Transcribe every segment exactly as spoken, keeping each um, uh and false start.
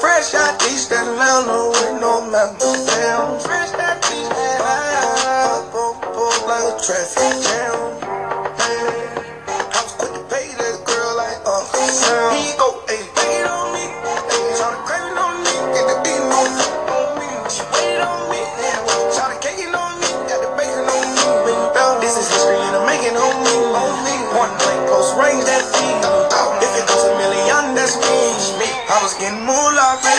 Fresh out East Atlanta with no mountain down. Fresh out East Atlanta, boom, boom, like a traffic jam. I was quick to pay that girl like Uncle Sam. He go, ayy, bang it on me. Try to crave it on me, get the beat on me, on me. She waited on me, try to cake it on me, got the bacon on me. This is history and I'm making on me, on me. One play close range, that thing. If it goes a million, that's me. I was getting more like this.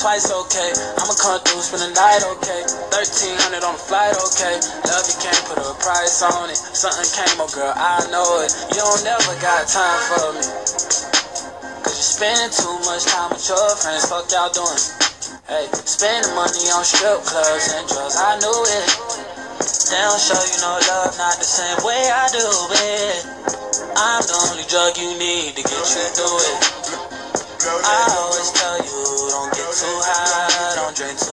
Twice, okay, I'ma come through, spend the night, okay, thirteen hundred on the flight, okay, love you can't put a price on it, something came up, girl, I know it, you don't never got time for me, cause you spending too much time with your friends, fuck y'all doing, hey, spending money on strip clubs and drugs, I knew it, they don't show you no love, not the same way I do it, I'm the only drug you need to get you through it, I always tell you, don't get too high, don't drink too much.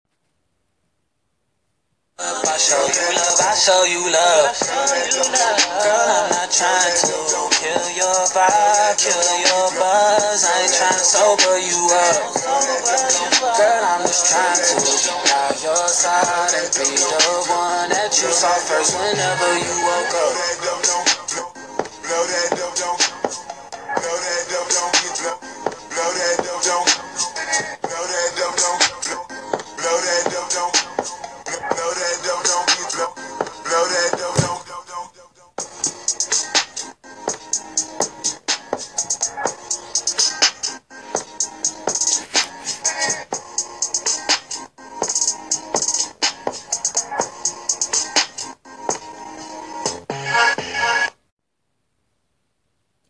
I show you love, I show you love. Girl, I'm not trying to kill your vibe, kill your buzz. I ain't trying to sober you up. Girl, I'm just trying to be on your side and be the one that you saw first whenever you woke up. Blow that dope, don't blow that dope, don't blow that dope, don't blow that dope, don't blow that dope, don't blow that dope, don't blow that dope, don't.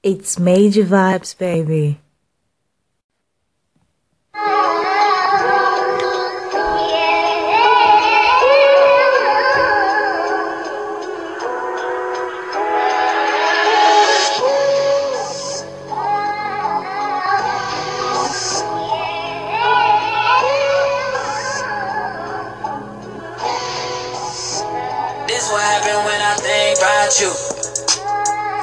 It's major vibes, baby. This what happen when I think about you.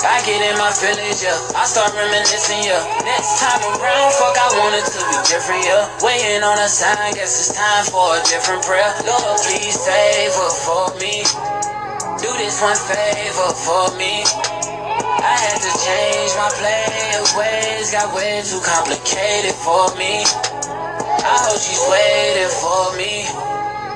I get in my feelings, yeah, I start reminiscing, yeah. Next time around, fuck, I wanted to be different, yeah. Waiting on a sign, guess it's time for a different prayer. Lord, please favor for me. Do this one favor for me. I had to change my playways, got way too complicated for me. I hope she's waiting for me.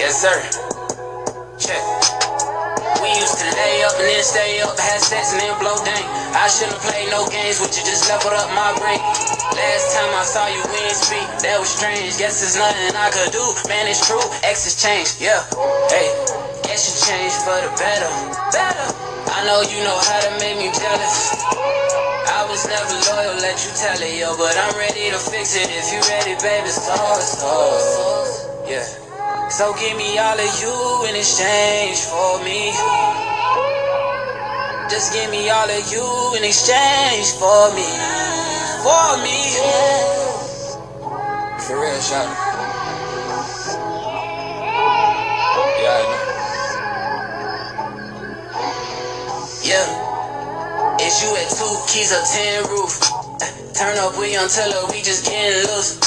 Yes, sir. Check. We used to lay up and then stay up, had sex and then blow dank. I shouldn't play no games with you, just leveled up my brain. Last time I saw you, we didn't speak. That was strange. Guess there's nothing I could do. Man, it's true. X has changed. Yeah. Hey. Guess you changed for the better. Better. I know you know how to make me jealous. I was never loyal, let you tell it, yo. But I'm ready to fix it if you ready, baby. So, so, yeah. So give me all of you in exchange for me. Just give me all of you in exchange for me. For me. For real, shawty. Yeah, I know. Yeah. It's you at two keys or ten roof. Turn up, we on tiller, we just getting loose.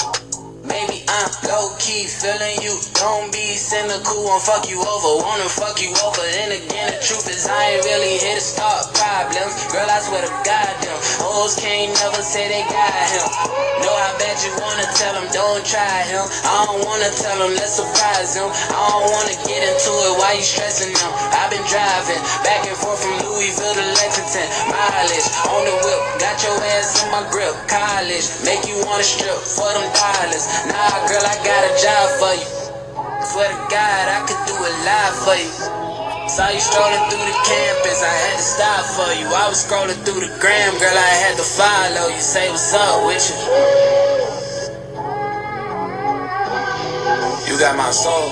Baby, I'm low-key feeling you. Don't be cynical, won't fuck you over. Wanna fuck you over, and again, the truth is I ain't really here to start problems. Girl, I swear to God, them hoes can't never say they got him. No, I bet you wanna tell him, don't try him. I don't wanna tell him, let's surprise him. I don't wanna get into it, why you stressing him? I've been driving back and forth from Louisville to Lexington. Mileage on the whip, got your ass in my grip. College, make you wanna strip for them dollars. Nah, girl, I got a job for you. Swear to God, I could do a lot for you. Saw you strolling through the campus, I had to stop for you. I was scrolling through the gram, girl, I had to follow you. Say what's up with you. You got my soul.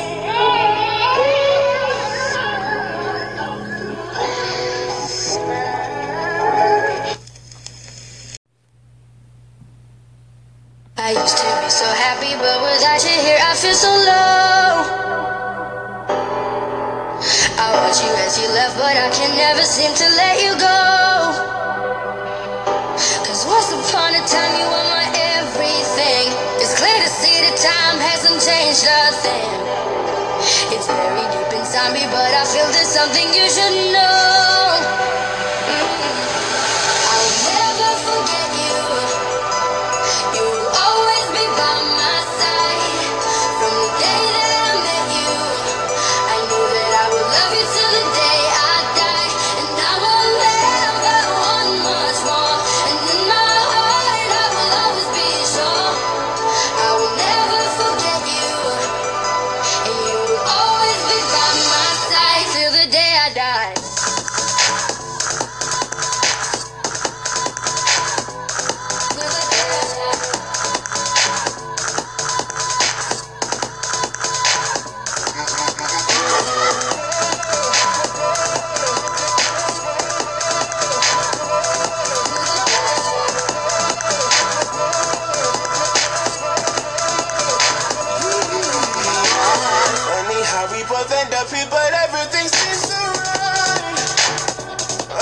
I used to be so happy, but without you here, I feel so low. I want you as you left, but I can never seem to let you go. Cause once upon a time, you were my everything. It's clear to see that time hasn't changed a thing. It's very deep inside me, but I feel there's something you should know. The day love and the people, but everything seems to run. Oh, I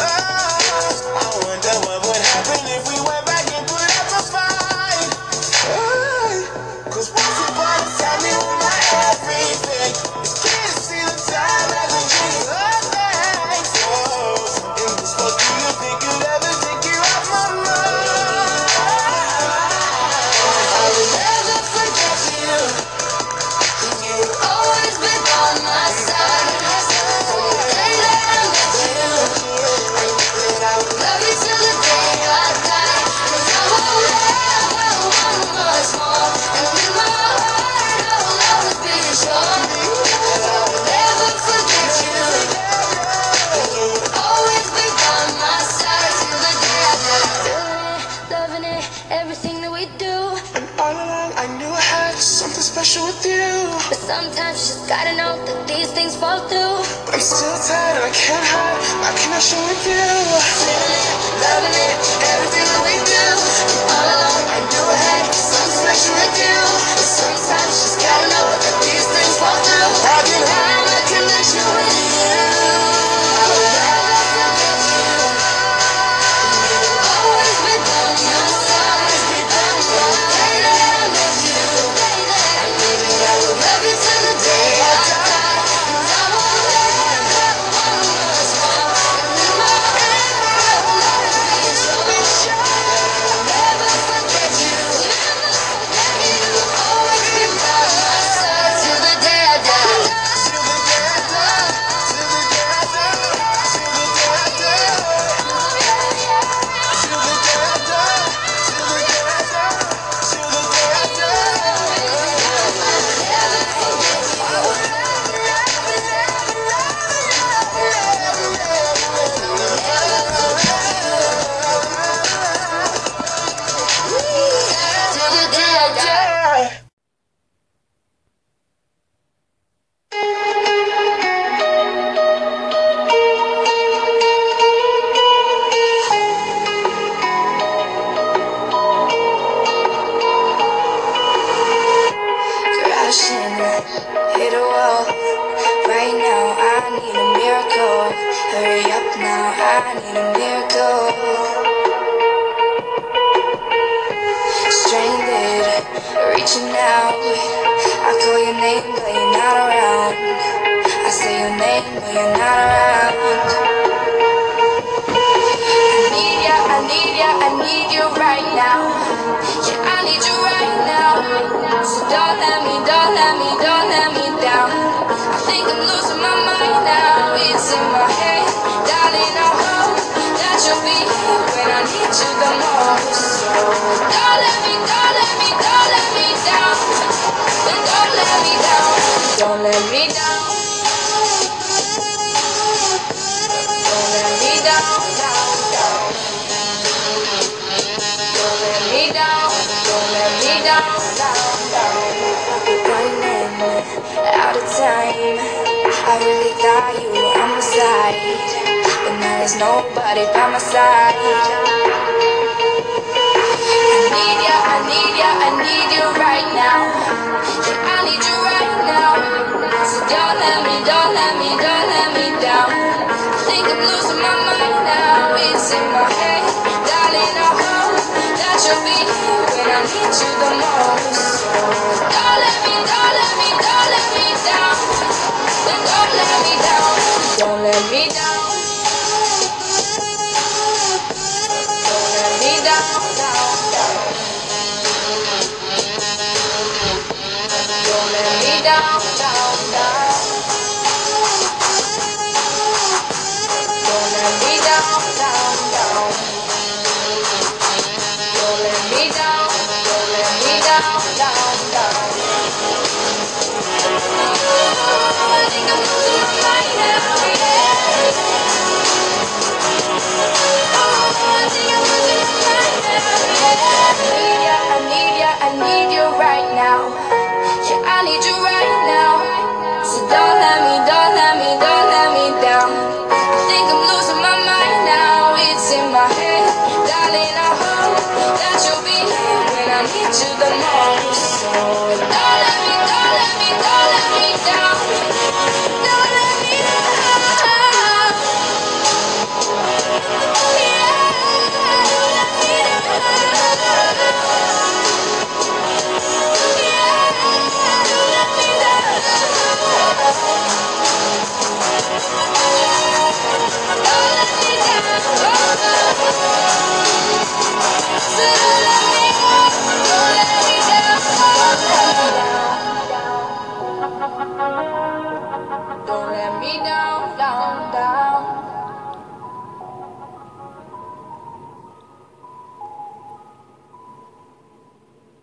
wonder what would happen if we went back and put up a fight. Oh, cause once upon a time you were my everything. It's clear to see the time I've been drinking all night. Oh, in this world, do you think you'd ever take you off my mind? I will never forget you. You've always been on my side. From the day that I met you, I knew that I would love you till the day I die. Cause I will ever want much more, and in my heart I will always be sure that I will never forget you. You've always been on my side till the day I die. Loving it, everything that we do. And all along I knew I had something special with you, But sometimes you just gotta know that these things fall through. but I'm still tired and I can't hide my connection with you. Feeling it, loving it, everything that we do. All along I knew I had something special with you, but sometimes you just gotta know that these things fall through. I can hide my connection with you. I will never forget you. You've always been on my side. From the day that I met you, I knew that I would love you till the day I die. And I will never want much more, and in my heart I will always be sure that I will never forget you. You've always been on my side till the day I die. Till the day I die, till the day I die, till the day I die. Till the day I die, till the day I die, till the day I Till the day I die. die. Crashing, hit a wall. Right now, I need a miracle. Hurry up now, I need a miracle. Stranded, reaching out. I call your name, but you're not around. I say your name, but you're not around. I need ya, I need ya, I need you right now. Yeah, I need you right now. So don't let me, don't let me, don't let me down. I think I'm losing my mind now. It's in my head, darling. I hope that you'll be here when I need you the most. So don't let me, don't let me, don't let me down. Don't let me down. Don't let me down. Don't let me down, down, down. Don't let me down. Don't let me down, down, down. Running out of time. I really thought you were on my side, but now there's nobody by my side. I need ya, I need ya, I need you right now. Yeah, I need you right now. So don't let me, don't let me, don't let me down. I think I'm losing my mind now. It's in my head, darling. I hope that you'll be here when I need you the most. So don't let me, don't let me, don't let me down. Don't let me down. Don't let me down. Don't let me down, down, down. Don't let me down, down, down. Don't let me down, down, down. Don't let me down, don't let me down, down, down. Amiga.